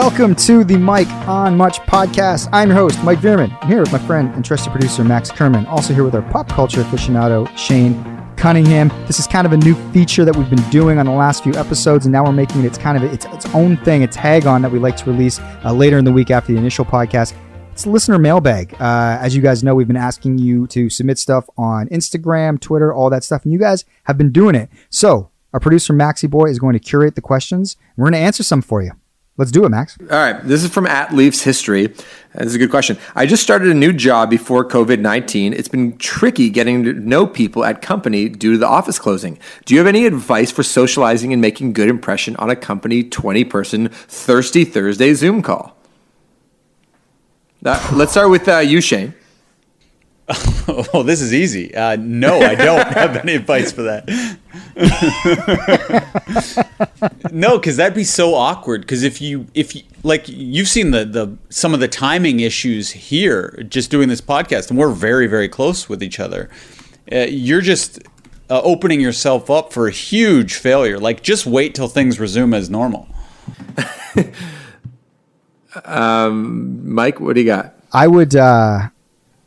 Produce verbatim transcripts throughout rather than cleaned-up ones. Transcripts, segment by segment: Welcome to the Mike on Much podcast. I'm your host, Mike Vierman. I'm here with my friend and trusty producer, Max Kerman. Also here with our pop culture aficionado, Shane Cunningham. This is kind of a new feature that we've been doing on the last few episodes, and now we're making it its kind of its, its own thing, a tag on that we like to release uh, later in the week after the initial podcast. It's listener mailbag. Uh, as you guys know, we've been asking you to submit stuff on Instagram, Twitter, all that stuff, and you guys have been doing it. So our producer, Maxi Boy, is going to curate the questions, and we're going to answer some for you. Let's do it, Max. All right. This is from At Leafs History. This is a good question. I just started a new job before covid nineteen. It's been tricky getting to know people at company due to the office closing. Do you have any advice for socializing and making good impression on a company twenty-person Thirsty Thursday Zoom call? Uh, let's start with uh, you, Shane. Oh, this is easy. Uh, no, I don't have any advice for that. No, because that'd be so awkward. Because if you, if you, like, you've seen the the some of the timing issues here, just doing this podcast, and we're very, very close with each other. Uh, you're just uh, opening yourself up for a huge failure. Like, just wait till things resume as normal. um, Mike, what do you got? I would. Uh...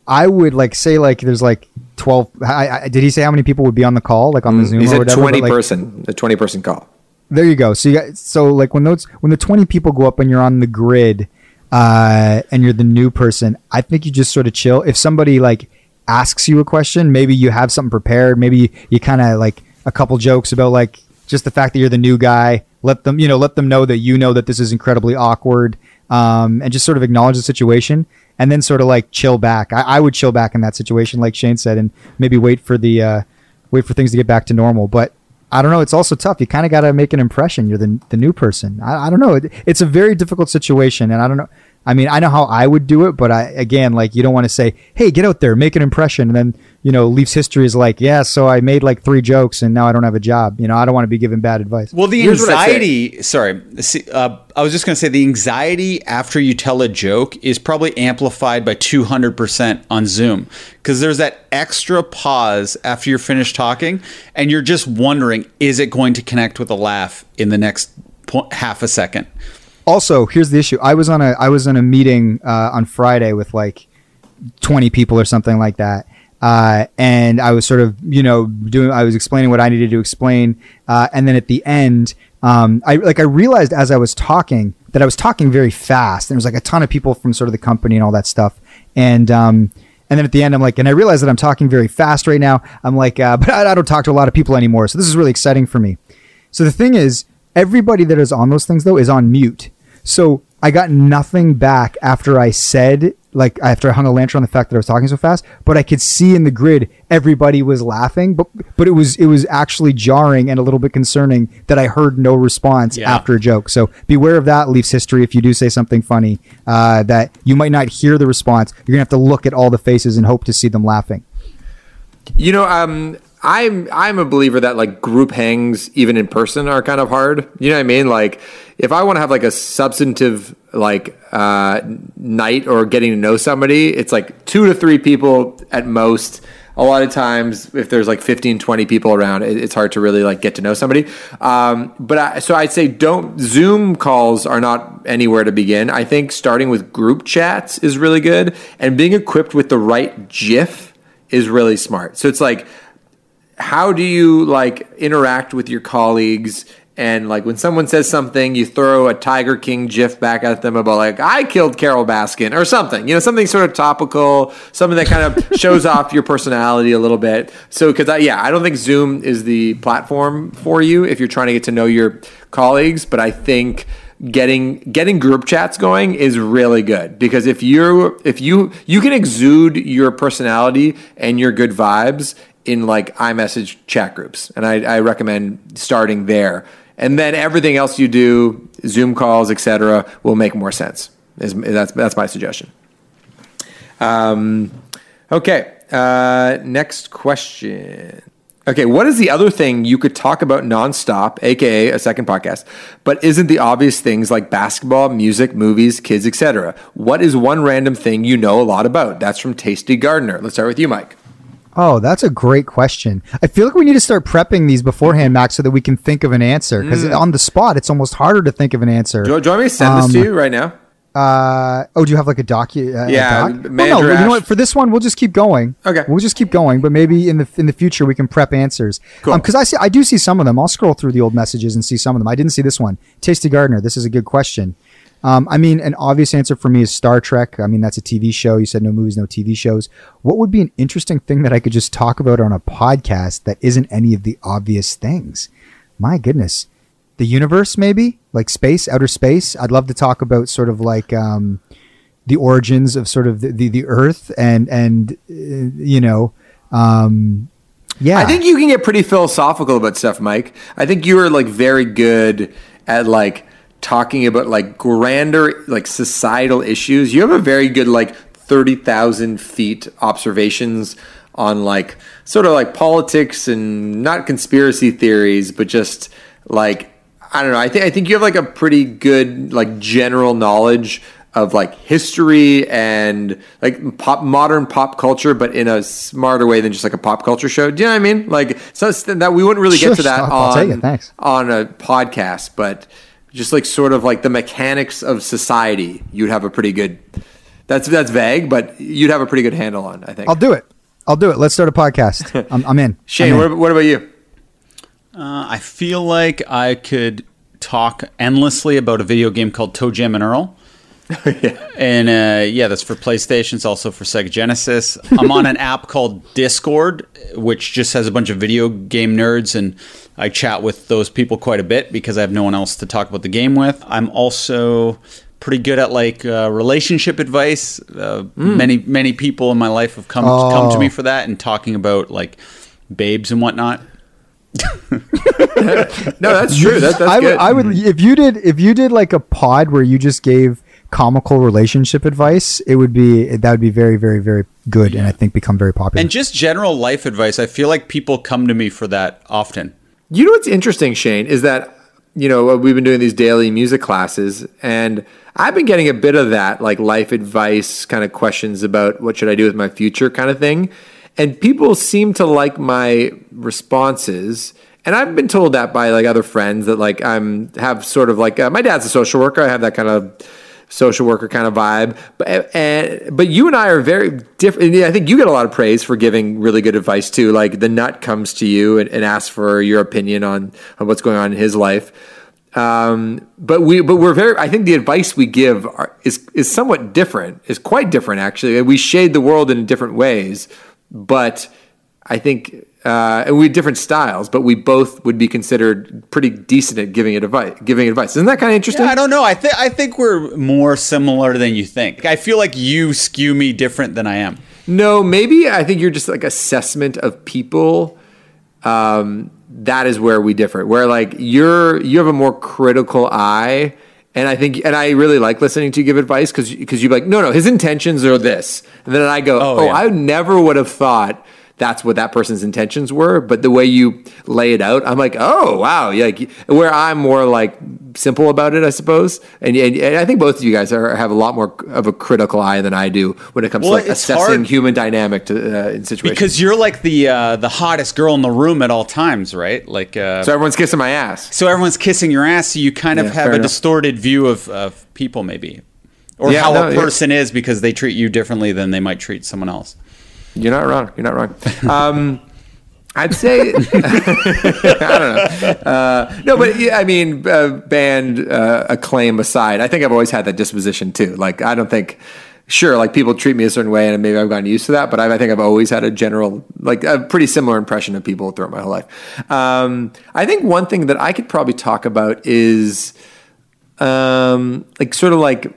I would like say like there's like twelve. I, I, did he say how many people would be on the call, like on the mm, Zoom? He said or whatever, twenty like, person, a twenty person call. There you go. So you got, so like when those when the twenty people go up and you're on the grid, uh, and you're the new person, I think you just sort of chill. If somebody like asks you a question, maybe you have something prepared. Maybe you, you kind of like a couple jokes about like just the fact that you're the new guy. Let them you know let them know that you know that this is incredibly awkward, um, and just sort of acknowledge the situation. And then sort of like chill back. I, I would chill back in that situation, like Shane said, and maybe wait for the uh, wait for things to get back to normal. But I don't know. It's also tough. You kind of got to make an impression. You're the the new person. I, I don't know. It, it's a very difficult situation, and I don't know. I mean, I know how I would do it, but I again, like, you don't want to say, "Hey, get out there, make an impression," and then you know, Leafs history is like, "Yeah, so I made like three jokes, and now I don't have a job." You know, I don't want to be given bad advice. Well, the Here's anxiety. Sorry, see, uh, I was just going to say the anxiety after you tell a joke is probably amplified by two hundred percent on Zoom because there's that extra pause after you're finished talking, and you're just wondering, is it going to connect with a laugh in the next po- half a second? Also, here's the issue. I was on a I was on a meeting uh, on Friday with like twenty people or something like that, uh, and I was sort of you know doing I was explaining what I needed to explain, uh, and then at the end, um, I like I realized as I was talking that I was talking very fast, and there was like a ton of people from sort of the company and all that stuff, and um, and then at the end I'm like, and I realized that I'm talking very fast right now. I'm like, uh, but I, I don't talk to a lot of people anymore, so this is really exciting for me. So the thing is, everybody that is on those things though is on mute. So I got nothing back after I said, like, after I hung a lantern on the fact that I was talking so fast, but I could see in the grid everybody was laughing, but but it was it was actually jarring and a little bit concerning that I heard no response yeah. after a joke. So beware of that, Leafs history, if you do say something funny, uh, that you might not hear the response. You're going to have to look at all the faces and hope to see them laughing. You know, um, I'm I'm a believer that like group hangs even in person are kind of hard. You know what I mean? Like, if I want to have like a substantive like uh, night or getting to know somebody, it's like two to three people at most. A lot of times, if there's like fifteen, twenty people around, it, it's hard to really like get to know somebody. Um, but I, so I'd say don't Zoom calls are not anywhere to begin. I think starting with group chats is really good, and being equipped with the right GIF is really smart. So it's like, how do you like interact with your colleagues? And like when someone says something, you throw a Tiger King GIF back at them about like, I killed Carol Baskin or something, you know, something sort of topical, something that kind of shows off your personality a little bit. So, cause I, yeah, I don't think Zoom is the platform for you if you're trying to get to know your colleagues, but I think getting, getting group chats going is really good because if you're, if you, you can exude your personality and your good vibes in like iMessage chat groups. And I, I recommend starting there. And then everything else you do, Zoom calls, et cetera, will make more sense. Is, that's that's my suggestion. Um, okay, uh, next question. Okay, what is the other thing you could talk about nonstop, a k a a second podcast, but isn't the obvious things like basketball, music, movies, kids, et cetera? What is one random thing you know a lot about? That's from Tasty Gardener. Let's start with you, Mike. Oh, that's a great question. I feel like we need to start prepping these beforehand, Max, so that we can think of an answer. Because mm. on the spot, it's almost harder to think of an answer. Do, do you want me to send um, this to you right now? Uh, oh, do you have like a docu? Uh, yeah. A doc? Well, no, you know what? For this one, we'll just keep going. Okay. We'll just keep going, but maybe in the in the future we can prep answers. Cool. Because um, I see, I do see some of them. I'll scroll through the old messages and see some of them. I didn't see this one. Tasty Gardener. This is a good question. Um, I mean, an obvious answer for me is Star Trek. I mean, that's a T V show. You said no movies, no T V shows. What would be an interesting thing that I could just talk about on a podcast that isn't any of the obvious things? My goodness. The universe, maybe? Like space, outer space? I'd love to talk about sort of like um, the origins of sort of the, the, the Earth and, and uh, you know... Um, yeah. I think you can get pretty philosophical about stuff, Mike. I think you are like very good at like... talking about like grander like societal issues. You have a very good like thirty thousand feet observations on like sort of like politics and not conspiracy theories, but just like I don't know. I think I think you have like a pretty good like general knowledge of like history and like pop modern pop culture, but in a smarter way than just like a pop culture show. Do you know what I mean? Like so that we wouldn't really sure, get to that on, it, on a podcast, but. Just like sort of like the mechanics of society, you'd have a pretty good, that's that's vague, but you'd have a pretty good handle on, I think. I'll do it. I'll do it. Let's start a podcast. I'm, I'm in. Shane, I'm in. What, what about you? Uh, I feel like I could talk endlessly about a video game called Toe Jam and Earl. Oh, yeah. And uh, yeah, that's for PlayStation. It's also for Sega Genesis. I'm on an app called Discord, which just has a bunch of video game nerds, and I chat with those people quite a bit because I have no one else to talk about the game with. I'm also pretty good at like uh, relationship advice. Uh, mm. Many many people in my life have come oh. come to me for that and talking about like babes and whatnot. No, that's true. That, that's I would, good. I would if you did if you did like a pod where you just gave comical relationship advice, it would be that would be very very very good, yeah. And I think become very popular. And just general life advice, I feel like people come to me for that often. You know what's interesting, Shane, is that you know we've been doing these daily music classes, and I've been getting a bit of that like life advice kind of questions about what should I do with my future kind of thing, and people seem to like my responses. And I've been told that by like other friends that like I'm have sort of like uh, my dad's a social worker, I have that kind of social worker kind of vibe, but and, but you and I are very different. I think you get a lot of praise for giving really good advice too. Like the nut comes to you and, and asks for your opinion on, on what's going on in his life. Um, but we but we're very. I think the advice we give are, is is somewhat different. Is quite different actually. We shade the world in different ways, but I think uh, and we have different styles. But we both would be considered pretty decent at giving advice. Giving advice isn't that kind of interesting? Yeah, I don't know. I think I think we're more similar than you think. I feel like you skew me different than I am. No, maybe I think you're just like assessment of people. Um, that is where we differ. Where like you're you have a more critical eye. And I think, and I really like listening to you give advice because because you're like, no, no, his intentions are this, and then I go, oh, oh yeah. I never would have thought that's what that person's intentions were, but the way you lay it out, I'm like, oh wow, like where I'm more like simple about it, I suppose. And, and, and I think both of you guys are, have a lot more of a critical eye than I do when it comes well, to like assessing hard. Human dynamic to, uh, in situations. Because you're like the uh, the hottest girl in the room at all times, right? Like uh, so everyone's kissing my ass. So everyone's kissing your ass. So you kind of yeah, have a enough. distorted view of, of people, maybe, or yeah, how no, a person yeah. is because they treat you differently than they might treat someone else. You're not wrong. You're not wrong. Um, I'd say, I don't know. Uh, no, but yeah, I mean, uh, band uh, acclaim aside, I think I've always had that disposition too. Like, I don't think, sure, like people treat me a certain way and maybe I've gotten used to that, but I, I think I've always had a general, like a pretty similar impression of people throughout my whole life. Um, I think one thing that I could probably talk about is um, like sort of like,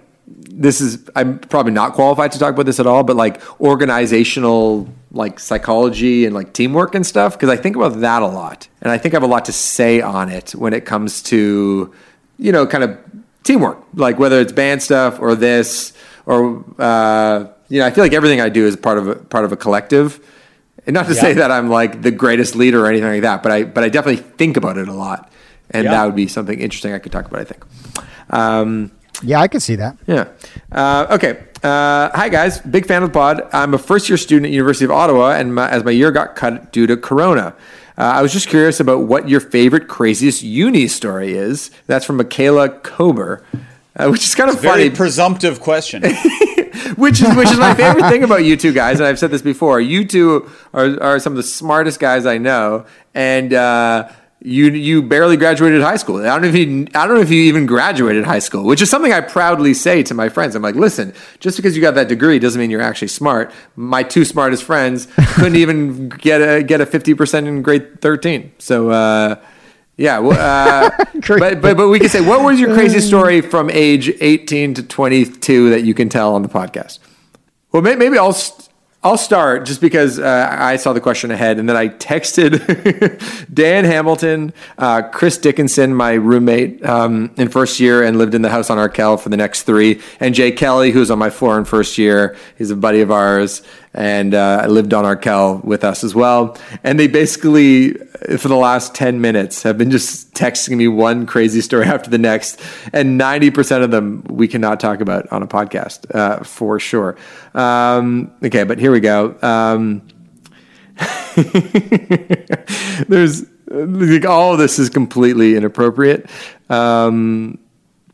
this is, I'm probably not qualified to talk about this at all, but like organizational, like psychology and like teamwork and stuff. Cause I think about that a lot. And I think I have a lot to say on it when it comes to, you know, kind of teamwork, like whether it's band stuff or this, or, uh, you know, I feel like everything I do is part of a, part of a collective. And not to yeah. say that I'm like the greatest leader or anything like that, but I, but I definitely think about it a lot. And yeah. that would be something interesting I could talk about, I think. Um, Yeah, I could see that. Yeah. Uh, okay. Uh, Uh, hi, guys. Big fan of the pod. I'm a first-year student at University of Ottawa, and my, as my year got cut due to Corona. Uh, I was just curious about what your favorite, craziest uni story is. That's from Michaela Kober, uh, which is kind of it's funny. Very presumptive question. Which is which is my favorite thing about you two guys, and I've said this before. You two are, are some of the smartest guys I know, and uh, you you barely graduated high school. I don't know if you I don't know if you even graduated high school, which is something I proudly say to my friends. I'm like, listen, just because you got that degree doesn't mean you're actually smart. My two smartest friends couldn't even get a get a fifty percent in grade thirteen. So. Uh, Yeah, well, uh, but, but but we can say, what was your crazy story from age eighteen to twenty-two that you can tell on the podcast? Well, may, maybe I'll I'll start just because uh, I saw the question ahead, and then I texted Dan Hamilton, uh, Chris Dickinson, my roommate um, in first year and lived in the house on Arkell for the next three, and Jay Kelly, who's on my floor in first year. He's a buddy of ours, and uh, lived on Arkell with us as well, and they basically, for the last ten minutes, have been just texting me one crazy story after the next, and ninety percent of them we cannot talk about on a podcast, uh, for sure. Um, okay, but here we go. Um, there's, like, all of this is completely inappropriate, um,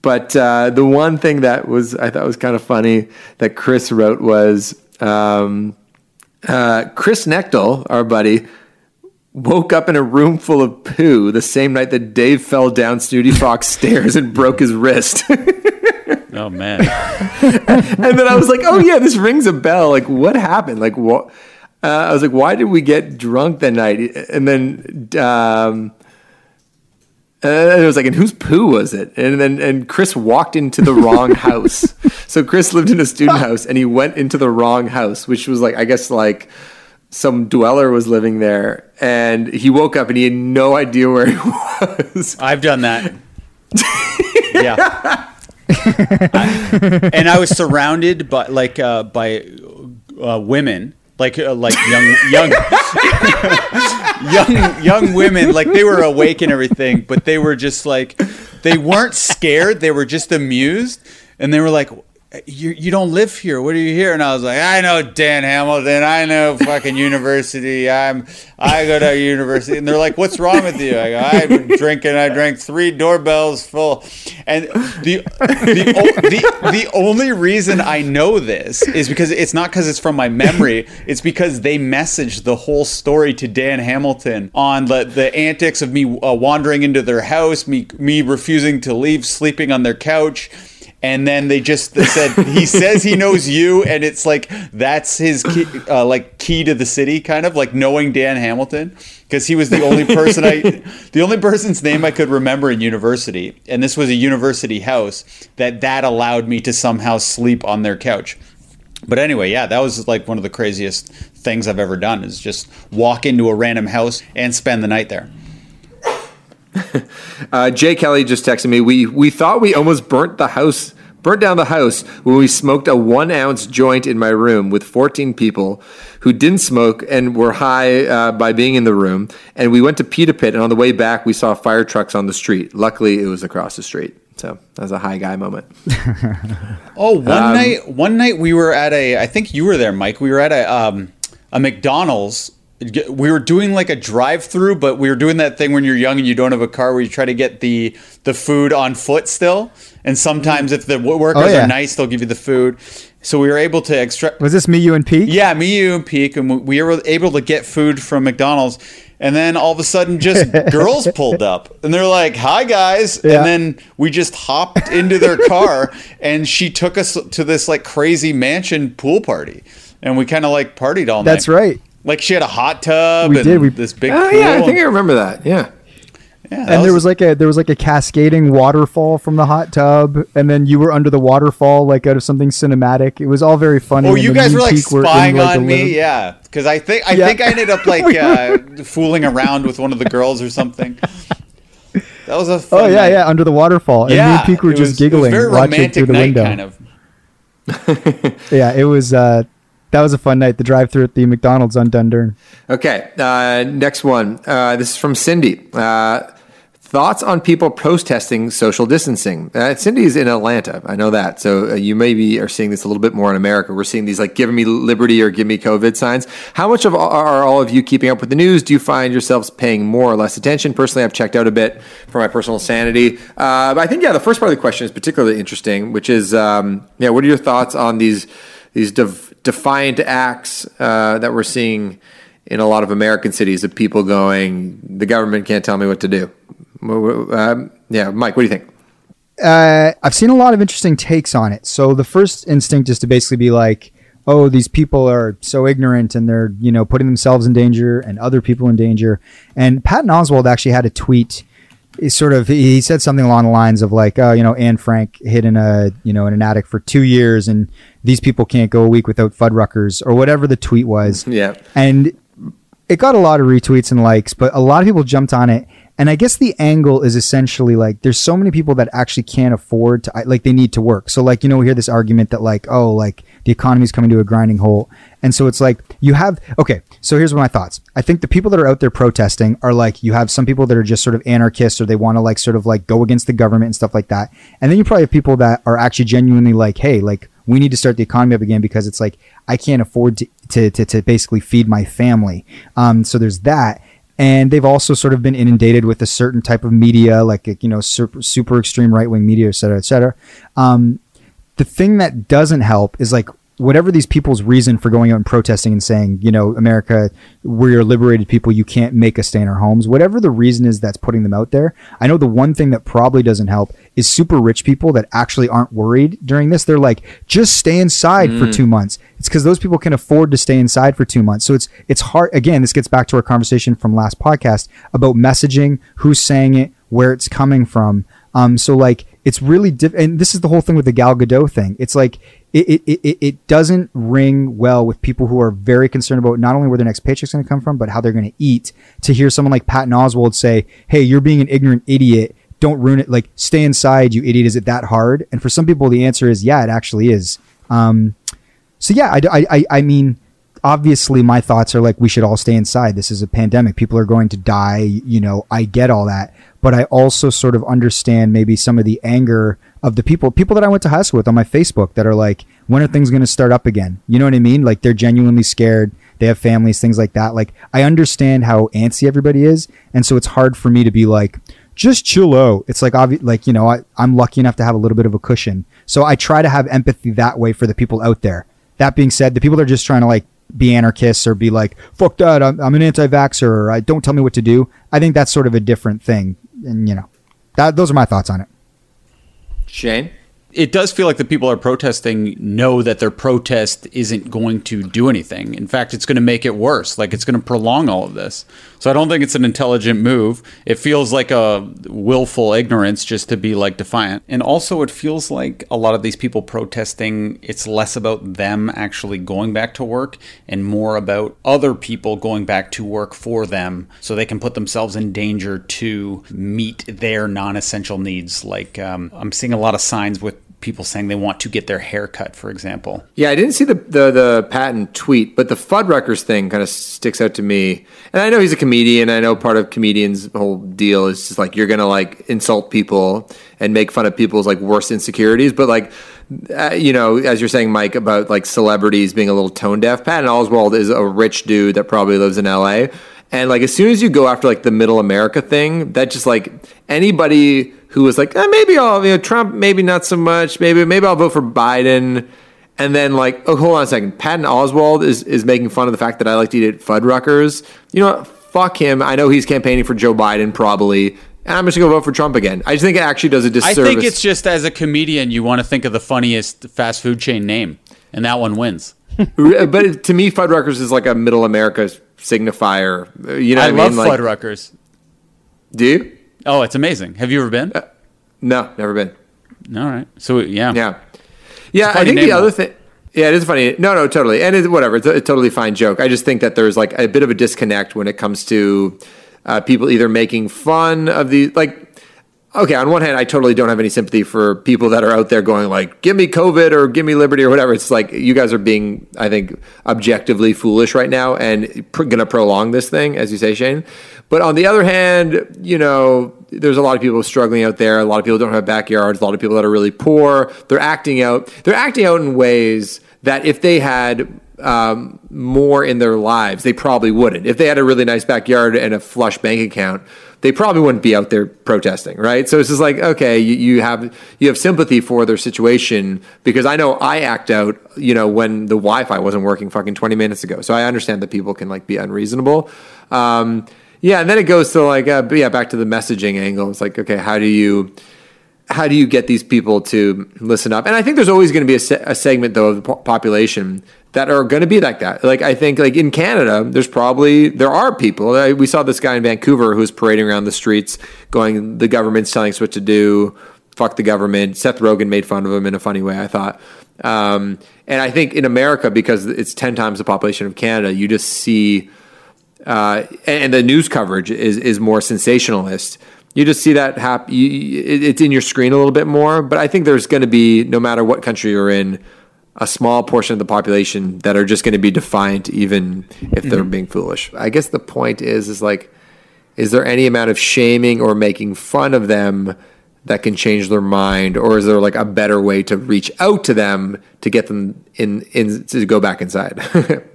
but uh, the one thing that was I thought was kind of funny that Chris wrote was um, uh, Chris Nectol, our buddy, woke up in a room full of poo the same night that Dave fell down Studio Fox stairs and broke his wrist. Oh, man. And then I was like, oh, yeah, this rings a bell. Like, what happened? Like, what? Uh, I was like, why did we get drunk that night? And then um, and it was like, and whose poo was it? And then and Chris walked into the wrong house. So Chris lived in a student house, and he went into the wrong house, which was like, I guess, like, some dweller was living there, and he woke up and he had no idea where he was. I've done that. Yeah. I, and I was surrounded by like uh, by uh, women, like uh, like young young young young women, like they were awake and everything, but they were just like they weren't scared, they were just amused, and they were like, You you don't live here. What are you here? And I was like, I know Dan Hamilton. I know fucking university. I'm I go to university. And they're like, what's wrong with you? I go, I've been drinking. I drank three doorbells full. And the the the, the only reason I know this is because it's not because it's from my memory. It's because they messaged the whole story to Dan Hamilton on the, the antics of me uh, wandering into their house, me me refusing to leave, sleeping on their couch. And then they just they said, he says he knows you, and it's like, that's his key, uh, like key to the city, kind of like knowing Dan Hamilton, because he was the only person I, the only person's name I could remember in university. And this was a university house that that allowed me to somehow sleep on their couch. But anyway, yeah, that was like one of the craziest things I've ever done, is just walk into a random house and spend the night there. Uh, Jay Kelly just texted me. We we thought we almost burnt the house, burnt down the house when we smoked a one ounce joint in my room with fourteen people who didn't smoke and were high uh, by being in the room. And we went to Pita Pit, and on the way back, we saw fire trucks on the street. Luckily, it was across the street, so that was a high guy moment. oh, one um, night, one night we were at a. I think you were there, Mike. We were at a um, a McDonald's. We were doing like a drive-through, but we were doing that thing when you're young and you don't have a car where you try to get the the food on foot still. And sometimes if the workers oh, yeah. are nice, they'll give you the food. So we were able to extract. Was this me, you, and Peek? Yeah, me, you, and Peek. And we were able to get food from McDonald's. And then all of a sudden, just girls pulled up. And they're like, hi, guys. Yeah. And then we just hopped into their car. And she took us to this like crazy mansion pool party. And we kind of like partied all night. That's right. Like she had a hot tub we and did. We, this big oh, pool. Yeah, I think I remember that. Yeah. Yeah, and was, there was like a there was like a cascading waterfall from the hot tub, and then you were under the waterfall like out of something cinematic. It was all very funny. Oh, and you guys were like spying were in, like, on me, little... yeah. Because I think I yeah. think I ended up like we uh, were... fooling around with one of the girls or something. That was a fun oh yeah night. yeah under the waterfall. And yeah, me and Peek were was, just giggling, it was very watching romantic through the night, window. Kind of. Yeah, it was. Uh, That was a fun night, the drive-thru at the McDonald's on Dundurn. Okay, uh, next one. Uh, this is from Cindy. Uh, Thoughts on people protesting social distancing? Uh, Cindy's in Atlanta. I know that. So uh, you maybe are seeing this a little bit more in America. We're seeing these like, give me liberty or give me COVID signs. How much of are all of you keeping up with the news? Do you find yourselves paying more or less attention? Personally, I've checked out a bit for my personal sanity. Uh, but I think, yeah, the first part of the question is particularly interesting, which is, um, yeah, what are your thoughts on these, these def- defiant acts uh, that we're seeing in a lot of American cities of people going, the government can't tell me what to do. Um, yeah, Mike, what do you think? Uh, I've seen a lot of interesting takes on it. So the first instinct is to basically be like, oh, these people are so ignorant and they're, you know, putting themselves in danger and other people in danger. And Patton Oswalt actually had a tweet. He sort of, he said something along the lines of like, oh, you know, Anne Frank hid in a, you know, in an attic for two years and these people can't go a week without Fuddruckers or whatever the tweet was. Yeah. And it got a lot of retweets and likes, but a lot of people jumped on it. And I guess the angle is essentially like there's so many people that actually can't afford to, like, they need to work. So like, you know, we hear this argument that like, oh, like the economy's coming to a grinding halt. And so it's like you have, okay, so here's my thoughts. I think the people that are out there protesting are like, you have some people that are just sort of anarchists or they want to like sort of like go against the government and stuff like that. And then you probably have people that are actually genuinely like, hey, like we need to start the economy up again because it's like I can't afford to to to, to basically feed my family. Um, so there's that. And they've also sort of been inundated with a certain type of media, like, you know, super, super extreme right-wing media, et cetera, et cetera. Um, the thing that doesn't help is like whatever these people's reason for going out and protesting and saying, you know, America, we're liberated people. You can't make us stay in our homes. Whatever the reason is that's putting them out there. I know the one thing that probably doesn't help is super rich people that actually aren't worried during this. They're like, just stay inside mm. for two months. It's because those people can afford to stay inside for two months. So it's it's hard. Again, this gets back to our conversation from last podcast about messaging, who's saying it, where it's coming from. Um, so like it's really diff- and this is the whole thing with the Gal Gadot thing. It's like it it it, it doesn't ring well with people who are very concerned about not only where their next paycheck's going to come from, but how they're going to eat. To hear someone like Patton Oswalt say, "Hey, you're being an ignorant idiot. Don't ruin it. Like, stay inside, you idiot. Is it that hard?" And for some people, the answer is, yeah, it actually is. Um, so yeah, I, I, I mean, obviously my thoughts are like, we should all stay inside. This is a pandemic. People are going to die. You know, I get all that, but I also sort of understand maybe some of the anger of the people, people that I went to high school with on my Facebook that are like, when are things going to start up again? You know what I mean? Like they're genuinely scared. They have families, things like that. Like I understand how antsy everybody is. And so it's hard for me to be like, just chill out. It's like, obvi- like, you know, I, I'm lucky enough to have a little bit of a cushion. So I try to have empathy that way for the people out there. That being said, the people that are just trying to like be anarchists or be like, fuck that, I'm, I'm an anti-vaxxer, or I don't tell me what to do. I think that's sort of a different thing. And, you know, that, those are my thoughts on it. Shane? It does feel like the people are protesting know that their protest isn't going to do anything. In fact, it's going to make it worse. Like it's going to prolong all of this. So I don't think it's an intelligent move. It feels like a willful ignorance just to be like defiant. And also it feels like a lot of these people protesting, it's less about them actually going back to work and more about other people going back to work for them so they can put themselves in danger to meet their non-essential needs. Like um, I'm seeing a lot of signs with people saying they want to get their hair cut, for example. Yeah, I didn't see the, the the Patton tweet, but the Fuddruckers thing kind of sticks out to me. And I know he's a comedian. I know part of comedians' whole deal is just like, you're going to like insult people and make fun of people's like worst insecurities. But like, uh, you know, as you're saying, Mike, about like celebrities being a little tone deaf, Patton Oswalt is a rich dude that probably lives in L A. And like, as soon as you go after like the middle America thing, that just like anybody who was like, eh, maybe I'll, you know, Trump, maybe not so much, maybe maybe I'll vote for Biden. And then like, oh, hold on a second. Patton Oswalt is, is making fun of the fact that I like to eat at Fuddruckers. You know what? Fuck him. I know he's campaigning for Joe Biden probably. And I'm just going to go vote for Trump again. I just think it actually does a disservice. I think it's just as a comedian, you want to think of the funniest fast food chain name. And that one wins. But to me, Fuddruckers is like a middle America signifier. You know what I, I mean? I love Fuddruckers. Like, do you? Oh, it's amazing. Have you ever been? Uh, no, never been. All right. So, yeah. Yeah. Yeah, I think the other thing... Yeah, it is funny. No, no, totally. And it's whatever. It's a, a totally fine joke. I just think that there's like a bit of a disconnect when it comes to uh, people either making fun of the... Like, okay, on one hand, I totally don't have any sympathy for people that are out there going like, give me COVID or give me liberty or whatever. It's like, you guys are being, I think, objectively foolish right now and pr- going to prolong this thing, as you say, Shane. But on the other hand, you know, there's a lot of people struggling out there. A lot of people don't have backyards. A lot of people that are really poor. They're acting out. They're acting out in ways that if they had um, more in their lives, they probably wouldn't. If they had a really nice backyard and a flush bank account, they probably wouldn't be out there protesting, right? So it's just like, okay, you, you have you have sympathy for their situation, because I know I act out, you know, when the Wi-Fi wasn't working fucking twenty minutes ago. So I understand that people can like be unreasonable. Um, yeah, and then it goes to like, uh, yeah, back to the messaging angle. It's like, okay, how do you how do you get these people to listen up? And I think there's always going to be a, se- a segment though of the po- population that are going to be like that. Like, I think, like, in Canada, there's probably, there are people. We saw this guy in Vancouver who was parading around the streets going, the government's telling us what to do, fuck the government. Seth Rogen made fun of him in a funny way, I thought. Um, and I think in America, because it's ten times the population of Canada, you just see, uh, and, and the news coverage is is more sensationalist. You just see that happen. It's in your screen a little bit more. But I think there's going to be, no matter what country you're in, a small portion of the population that are just going to be defiant, even if they're mm-hmm. being foolish. I guess the point is, is like, is there any amount of shaming or making fun of them that can change their mind? Or is there like a better way to reach out to them to get them in, in to go back inside?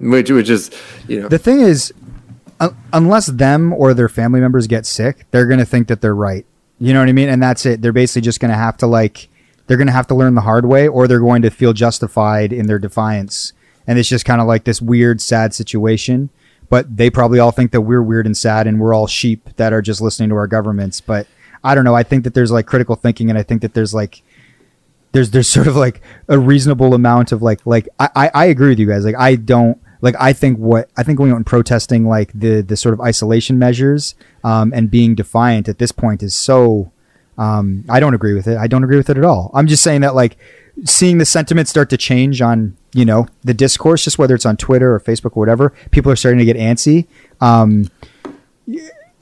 which, which is, you know, the thing is, uh, unless them or their family members get sick, they're going to think that they're right. You know what I mean? And that's it. They're basically just going to have to like, they're going to have to learn the hard way, or they're going to feel justified in their defiance. And it's just kind of like this weird, sad situation. But they probably all think that we're weird and sad and we're all sheep that are just listening to our governments. But I don't know. I think that there's like critical thinking, and I think that there's like, there's, there's sort of like a reasonable amount of like, like, I, I, I agree with you guys. Like, I don't, like, I think what, I think going out and protesting like the, the sort of isolation measures um, and being defiant at this point is so, Um, I don't agree with it. I don't agree with it at all. I'm just saying that like seeing the sentiment start to change on, you know, the discourse, just whether it's on Twitter or Facebook or whatever, people are starting to get antsy. Um,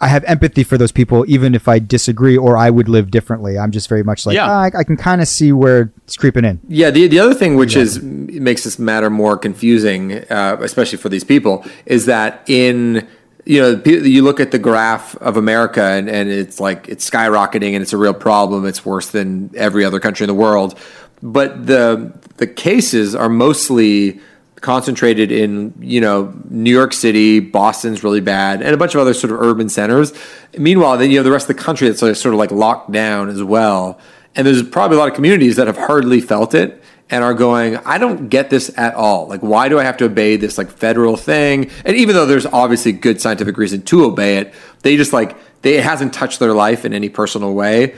I have empathy for those people, even if I disagree or I would live differently. I'm just very much like, yeah. ah, I, I can kind of see where it's creeping in. Yeah. The, the other thing, which yeah. is makes this matter more confusing, uh, especially for these people, is that in, you know, you look at the graph of America and, and it's like it's skyrocketing and it's a real problem. It's worse than every other country in the world. But the the cases are mostly concentrated in, you know, New York City, Boston's really bad, and a bunch of other sort of urban centers. Meanwhile, then you have the rest of the country that's sort of like locked down as well. And there's probably a lot of communities that have hardly felt it and are going, I don't get this at all. Like, why do I have to obey this like federal thing? And even though there's obviously good scientific reason to obey it, they just like, they, it hasn't touched their life in any personal way,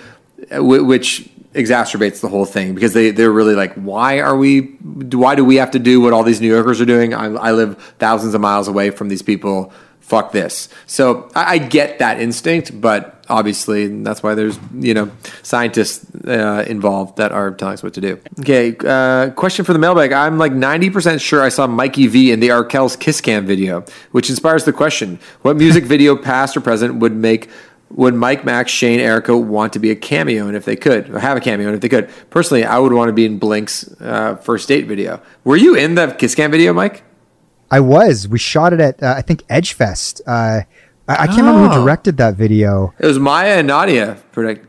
which exacerbates the whole thing, because they, they're really like, why are we, why do we have to do what all these New Yorkers are doing? I, I live thousands of miles away from these people. Fuck this. So I, I get that instinct, but obviously that's why there's, you know, scientists uh, involved that are telling us what to do. Okay, uh, question for the mailbag. I'm like ninety percent sure I saw Mikey V in the Arkells Kiss Cam video, which inspires the question, what music video, past or present, would make would Mike, Max, Shane, Erica want to be a cameo in if they could, or have a cameo in if they could? Personally, I would want to be in Blink's uh, first date video. Were you in the Kiss Cam video, Mike? I was. We shot it at, uh, I think, Edgefest. Uh, I, I can't oh. remember who directed that video. It was Maya and Nadia. Predict.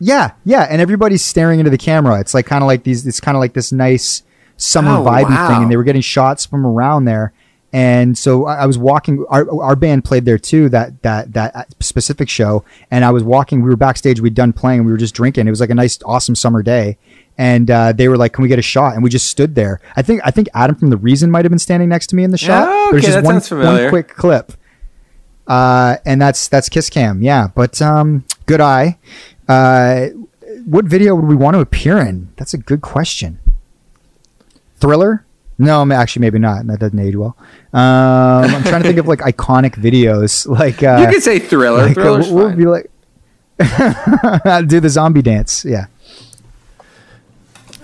Yeah, yeah. And everybody's staring into the camera. It's like kind of like these, it's kind of like this nice summer oh, vibey wow. thing. And they were getting shots from around there. And so I, I was walking, our, our band played there too, that, that, that specific show. And I was walking, we were backstage, we'd done playing, we were just drinking. It was like a nice, awesome summer day. And uh, they were like, "Can we get a shot?" And we just stood there. I think I think Adam from The Reason might have been standing next to me in the shot. Oh, okay, there's just one, one quick clip, uh, and that's that's Kiss Cam. Yeah, but um, good eye. Uh, what video would we want to appear in? That's a good question. Thriller? No, actually, maybe not. That doesn't age well. Um, I'm trying to think of like iconic videos. Like uh, you could say Thriller. Like, Thriller's uh, we'll, fine. We'll be like, do the zombie dance. Yeah.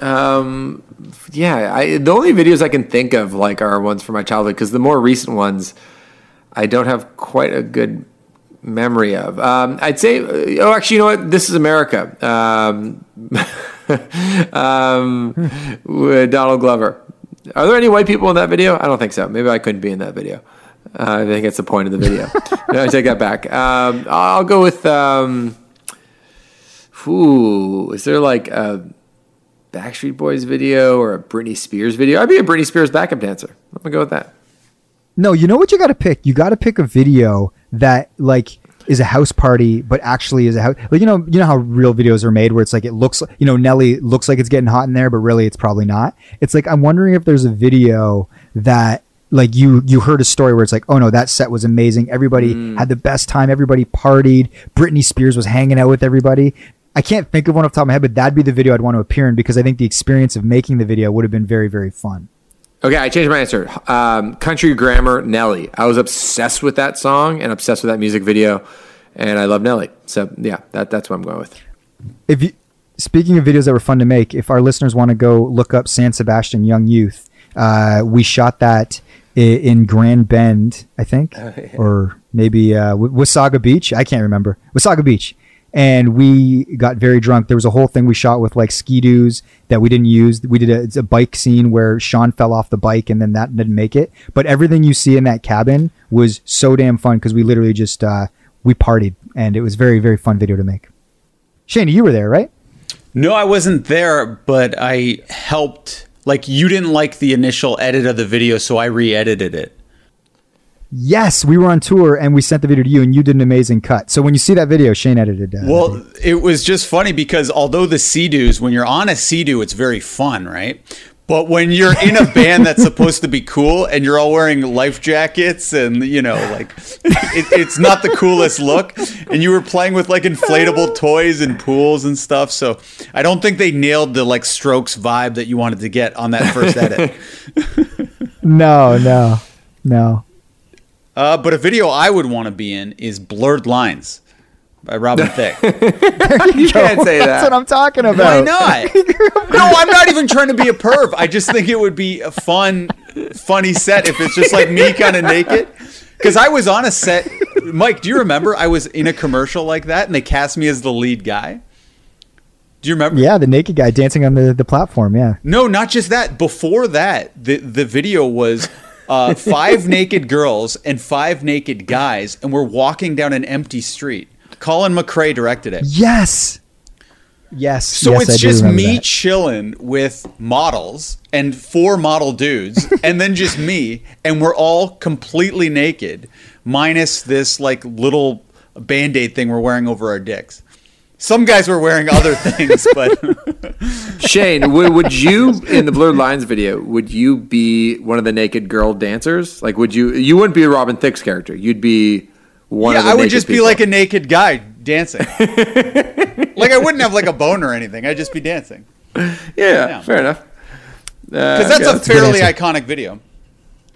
Um, yeah, I, the only videos I can think of like are ones from my childhood, because the more recent ones, I don't have quite a good memory of. Um, I'd say, oh, actually, you know what? This is America. Um, um, Donald Glover. Are there any white people in that video? I don't think so. Maybe I couldn't be in that video. Uh, I think that's the point of the video. No, I take that back. Um, I'll go with, um, ooh, is there like a Backstreet Boys video or a Britney Spears video? I'd be a Britney Spears backup dancer. I'm going to go with that. No, you know what you got to pick? You got to pick a video that like is a house party, but actually is a house. Like, you know, you know how real videos are made where it's like, it looks, you know, Nelly looks like it's getting hot in there, but really it's probably not. It's like, I'm wondering if there's a video that, like you, you heard a story where it's like, oh no, that set was amazing. Everybody mm. had the best time. Everybody partied. Britney Spears was hanging out with everybody. I can't think of one off the top of my head, but that'd be the video I'd want to appear in because I think the experience of making the video would have been very, very fun. Okay, I changed my answer. Um, Country Grammar, Nelly. I was obsessed with that song and obsessed with that music video, and I love Nelly. So yeah, that that's what I'm going with. If you, speaking of videos that were fun to make, if our listeners want to go look up San Sebastian Young Youth, uh, we shot that in, in Grand Bend, I think, oh, yeah. or maybe uh, Wasaga Beach. I can't remember. Wasaga Beach. And we got very drunk. There was a whole thing we shot with like ski-doos that we didn't use. We did a, it's a bike scene where Sean fell off the bike and then that didn't make it. But everything you see in that cabin was so damn fun because we literally just, uh, we partied. And it was very, very fun video to make. Shane, you were there, right? No, I wasn't there, but I helped. Like you didn't like the initial edit of the video, so I re-edited it. Yes, we were on tour and we sent the video to you and you did an amazing cut. So when you see that video, Shane edited it. Uh, well, it was just funny because although the sea-doos, when you're on a sea-doo, it's very fun, right? But when you're in a band that's supposed to be cool and you're all wearing life jackets and, you know, like it, it's not the coolest look. And you were playing with like inflatable toys and pools and stuff. So I don't think they nailed the like Strokes vibe that you wanted to get on that first edit. No, no, no. Uh, but a video I would want to be in is Blurred Lines by Robin Thicke. You can't say that. That's what I'm talking about. Why not? No, I'm not even trying to be a perv. I just think it would be a fun, funny set if it's just like me kind of naked. Because I was on a set. Mike, do you remember I was in a commercial like that and they cast me as the lead guy? Do you remember? Yeah, the naked guy dancing on the, the platform, yeah. No, not just that. Before that, the, the video was... Uh, five naked girls and five naked guys, and we're walking down an empty street. Colin McRae directed it. Yes. Yes. So yes, it's I just me that. chilling with models and four model dudes, and then just me, and we're all completely naked, minus this like little Band-Aid thing we're wearing over our dicks. Some guys were wearing other things, but Shane, would you in the Blurred Lines video? Would you be one of the naked girl dancers? Like, would you? You wouldn't be Robin Thicke's character. You'd be one. Yeah, of the I would naked just people. be like a naked guy dancing. Like, I wouldn't have like a bone or anything. I'd just be dancing. Yeah, yeah. Fair enough. Because uh, that's okay, a that's fairly a iconic video.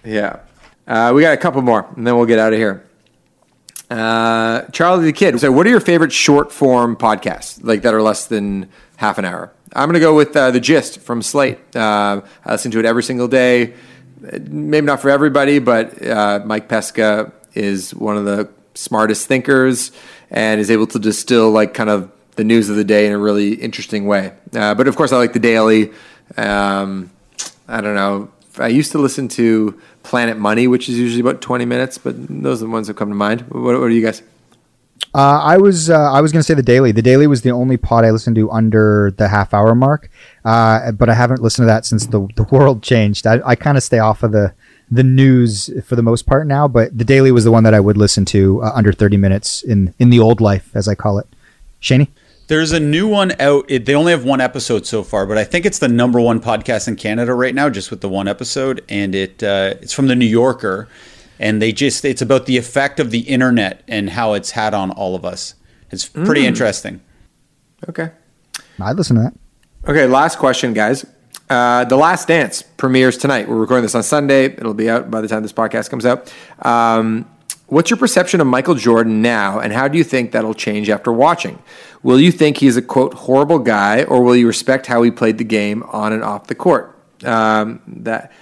Yeah, uh, we got a couple more, and then we'll get out of here. Uh, Charlie the Kid. So what are your favorite short form podcasts like that are less than half an hour? I'm going to go with uh, The Gist from Slate. Uh, I listen to it every single day. Maybe not for everybody, but uh, Mike Pesca is one of the smartest thinkers and is able to distill like kind of the news of the day in a really interesting way. Uh, but of course I like The Daily. Um, I don't know. I used to listen to Planet Money, which is usually about twenty minutes, but those are the ones that come to mind. What, what are you guys? Uh, I was uh, I was going to say The Daily. The Daily was the only pod I listened to under the half hour mark, uh, but I haven't listened to that since the the world changed. I, I kind of stay off of the, the news for the most part now, but The Daily was the one that I would listen to uh, under thirty minutes in, in the old life, as I call it. Shaney? There's a new one out. It, they only have one episode so far, but I think it's the number one podcast in Canada right now, just with the one episode. And it uh, it's from The New Yorker. And they just it's about the effect of the internet and how it's had on all of us. It's pretty mm. interesting. Okay. I'd listen to that. Okay, last question, guys. Uh, The Last Dance premieres tonight. We're recording this on Sunday. It'll be out by the time this podcast comes out. Um, what's your perception of Michael Jordan now, and how do you think that'll change after watching? Will you think he's a, quote, horrible guy, or will you respect how he played the game on and off the court? Um, that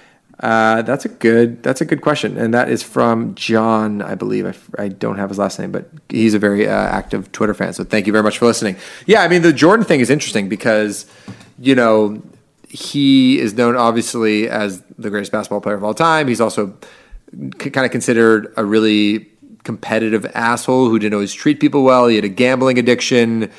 Uh, that's a good, that's a good question. And that is from John, I believe. I, I don't have his last name, but he's a very uh, active Twitter fan. So thank you very much for listening. Yeah. I mean, the Jordan thing is interesting because, you know, he is known obviously as the greatest basketball player of all time. He's also c- kind of considered a really competitive asshole who didn't always treat people well. He had a gambling addiction.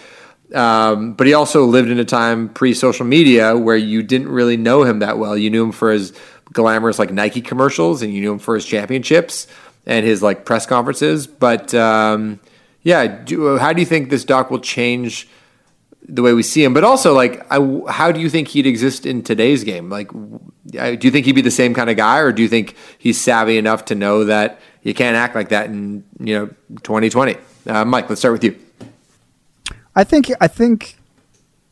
Um, but he also lived in a time pre-social media where you didn't really know him that well. You knew him for his glamorous like Nike commercials, and you knew him for his championships and his like press conferences. But um, yeah, do, how do you think this doc will change the way we see him? But also, like, I, how do you think he'd exist in today's game? Like, I, do you think he'd be the same kind of guy, or do you think he's savvy enough to know that you can't act like that in, you know, twenty twenty? Uh, Mike, let's start with you. I think I think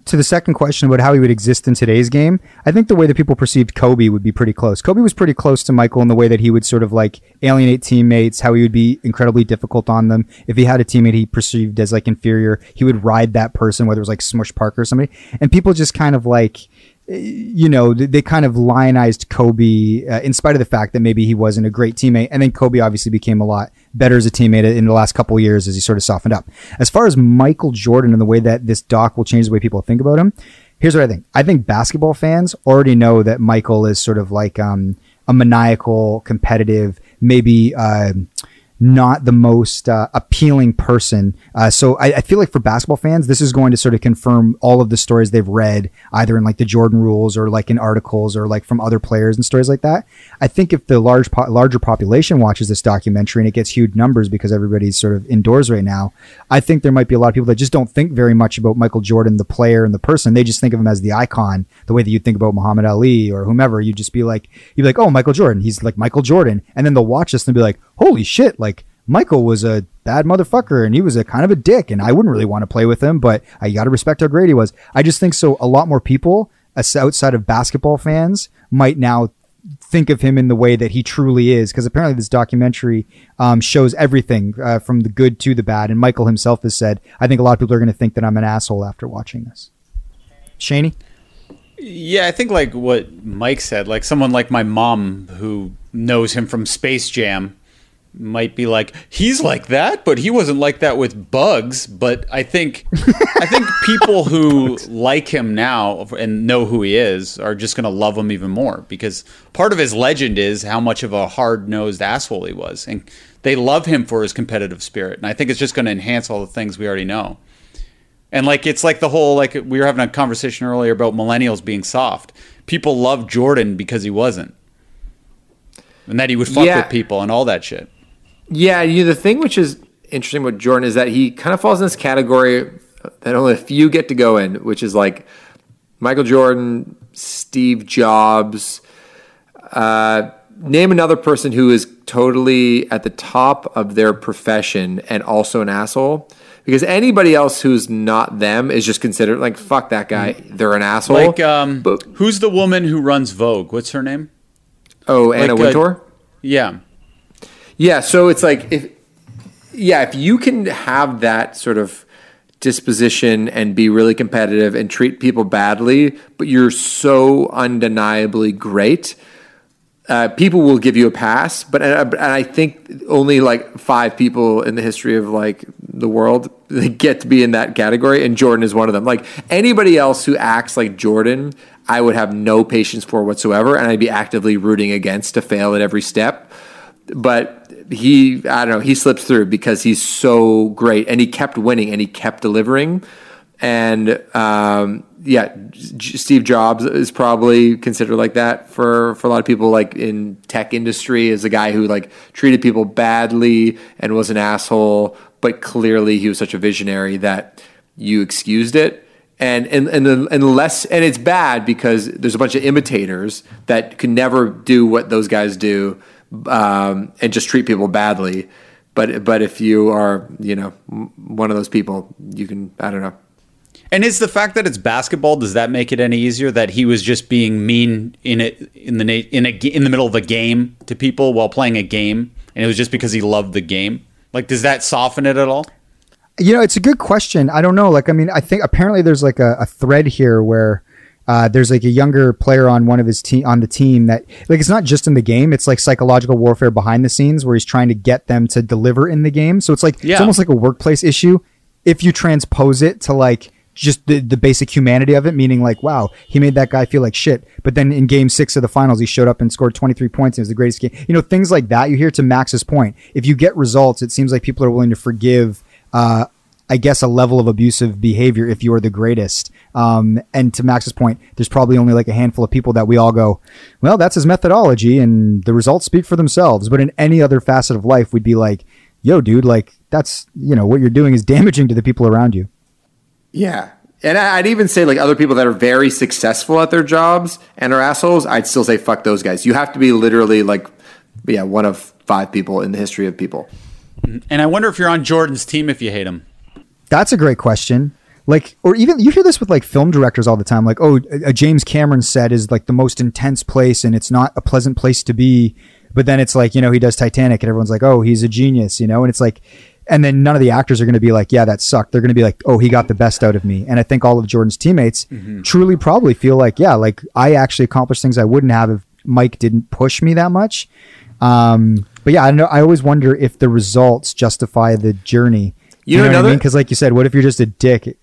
to the second question about how he would exist in today's game, I think the way that people perceived Kobe would be pretty close. Kobe was pretty close to Michael in the way that he would sort of like alienate teammates, how he would be incredibly difficult on them. If he had a teammate he perceived as like inferior, he would ride that person, whether it was like Smush Parker or somebody. And people just kind of like, you know, they kind of lionized Kobe uh, in spite of the fact that maybe he wasn't a great teammate. And then Kobe obviously became a lot better as a teammate in the last couple of years as he sort of softened up. As far as Michael Jordan and the way that this doc will change the way people think about him, here's what I think. I think basketball fans already know that Michael is sort of like um, a maniacal, competitive, maybe uh, not the most uh, appealing person. Uh, so I, I feel like for basketball fans, this is going to sort of confirm all of the stories they've read, either in like the Jordan rules or like in articles or like from other players and stories like that. I think if the large, po- larger population watches this documentary and it gets huge numbers because everybody's sort of indoors right now, I think there might be a lot of people that just don't think very much about Michael Jordan, the player and the person. They just think of him as the icon, the way that you think about Muhammad Ali or whomever. You'd just be like, you'd be like, oh, Michael Jordan, he's like Michael Jordan. And then they'll watch this and be like, holy shit, like Michael was a bad motherfucker and he was a kind of a dick and I wouldn't really want to play with him, but I got to respect how great he was. I just think so a lot more people outside of basketball fans might now think of him in the way that he truly is, because apparently this documentary um, shows everything uh, from the good to the bad. And Michael himself has said, I think a lot of people are going to think that I'm an asshole after watching this. Shaney? Yeah, I think like what Mike said, like someone like my mom who knows him from Space Jam might be like, he's like that, but he wasn't like that with Bugs. But I think I think people who like him now and know who he is are just going to love him even more, because part of his legend is how much of a hard-nosed asshole he was. And they love him for his competitive spirit. And I think it's just going to enhance all the things we already know. And like, it's like the whole, like we were having a conversation earlier about millennials being soft. People love Jordan because he wasn't. And that he would fuck yeah. with people and all that shit. Yeah, you know, the thing which is interesting with Jordan is that he kind of falls in this category that only a few get to go in, which is like Michael Jordan, Steve Jobs. Uh, name another person who is totally at the top of their profession and also an asshole. Because anybody else who's not them is just considered like, fuck that guy, they're an asshole. Like, um, but, who's the woman who runs Vogue? What's her name? Oh, Anna like, Wintour? Uh, yeah. Yeah, so it's like, if yeah, if you can have that sort of disposition and be really competitive and treat people badly, but you're so undeniably great, uh, people will give you a pass. But and I think only like five people in the history of like the world get to be in that category, and Jordan is one of them. Like anybody else who acts like Jordan, I would have no patience for whatsoever, and I'd be actively rooting against to fail at every step. But he, I don't know, he slips through because he's so great, and he kept winning and he kept delivering. And um, yeah, J- Steve Jobs is probably considered like that for, for a lot of people, like in tech industry, as a guy who like treated people badly and was an asshole, but clearly he was such a visionary that you excused it. And and and unless and it's bad because there's a bunch of imitators that can never do what those guys do. Um, and just treat people badly. But but if you are, you know, one of those people, you can, I don't know. And is the fact that it's basketball, does that make it any easier that he was just being mean in it in the in a in the middle of a game to people while playing a game, and it was just because he loved the game? Like, does that soften it at all? You know, it's a good question. I don't know. Like, I mean, I think apparently there's like a, a thread here where Uh, there's like a younger player on one of his team on the team that like, it's not just in the game. It's like psychological warfare behind the scenes where he's trying to get them to deliver in the game. So it's like, yeah. It's almost like a workplace issue. If you transpose it to like just the, the basic humanity of it, meaning like, wow, he made that guy feel like shit. But then in game six of the finals, he showed up and scored twenty-three points. And it was the greatest game. You know, things like that. You hear to Max's point. If you get results, it seems like people are willing to forgive, uh, I guess, a level of abusive behavior if you're the greatest. Um, and to Max's point, there's probably only like a handful of people that we all go, well, that's his methodology and the results speak for themselves. But in any other facet of life, we'd be like, yo, dude, like that's, you know, what you're doing is damaging to the people around you. Yeah. And I'd even say like other people that are very successful at their jobs and are assholes, I'd still say, fuck those guys. You have to be literally like, yeah, one of five people in the history of people. And I wonder if you're on Jordan's team, if you hate him. That's a great question. Like, or even you hear this with like film directors all the time. Like, oh, a James Cameron set is like the most intense place and it's not a pleasant place to be. But then it's like, you know, he does Titanic and everyone's like, oh, he's a genius, you know? And it's like, and then none of the actors are going to be like, yeah, that sucked. They're going to be like, oh, he got the best out of me. And I think all of Jordan's teammates mm-hmm. truly probably feel like, yeah, like I actually accomplished things I wouldn't have if Mike didn't push me that much. Um, but yeah, I know. I always wonder if the results justify the journey. You know, you know another, what I mean? Because like you said, what if you're just a dick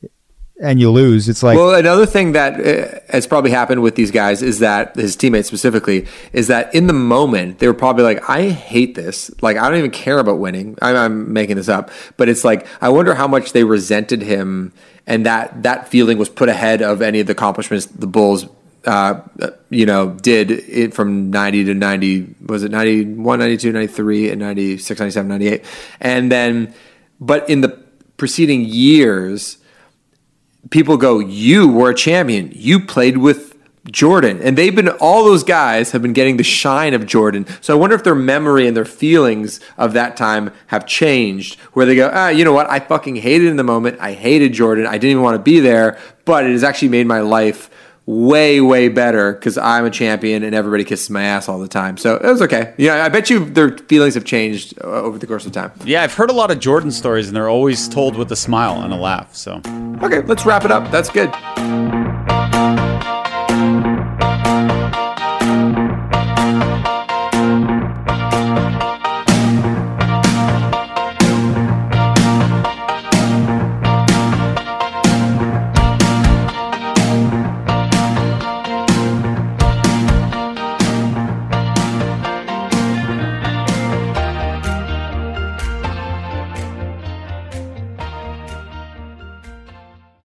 and you lose? It's like... Well, another thing that has probably happened with these guys is that, his teammates specifically, is that in the moment, they were probably like, I hate this. Like, I don't even care about winning. I'm, I'm making this up. But it's like, I wonder how much they resented him and that that feeling was put ahead of any of the accomplishments the Bulls, uh, you know, did it from ninety to ninety... Was it ninety-one, ninety-two, ninety-three, and ninety-six, ninety-seven, ninety-eight? And then... But in the preceding years, people go, you were a champion. You played with Jordan. And they've been, all those guys have been getting the shine of Jordan. So I wonder if their memory and their feelings of that time have changed, where they go, ah, you know what? I fucking hated it in the moment. I hated Jordan. I didn't even want to be there. But it has actually made my life way, way better because I'm a champion and everybody kisses my ass all the time. So it was okay. Yeah, I bet you their feelings have changed over the course of time. Yeah, I've heard a lot of Jordan stories and they're always told with a smile and a laugh. So okay, let's wrap it up. That's good.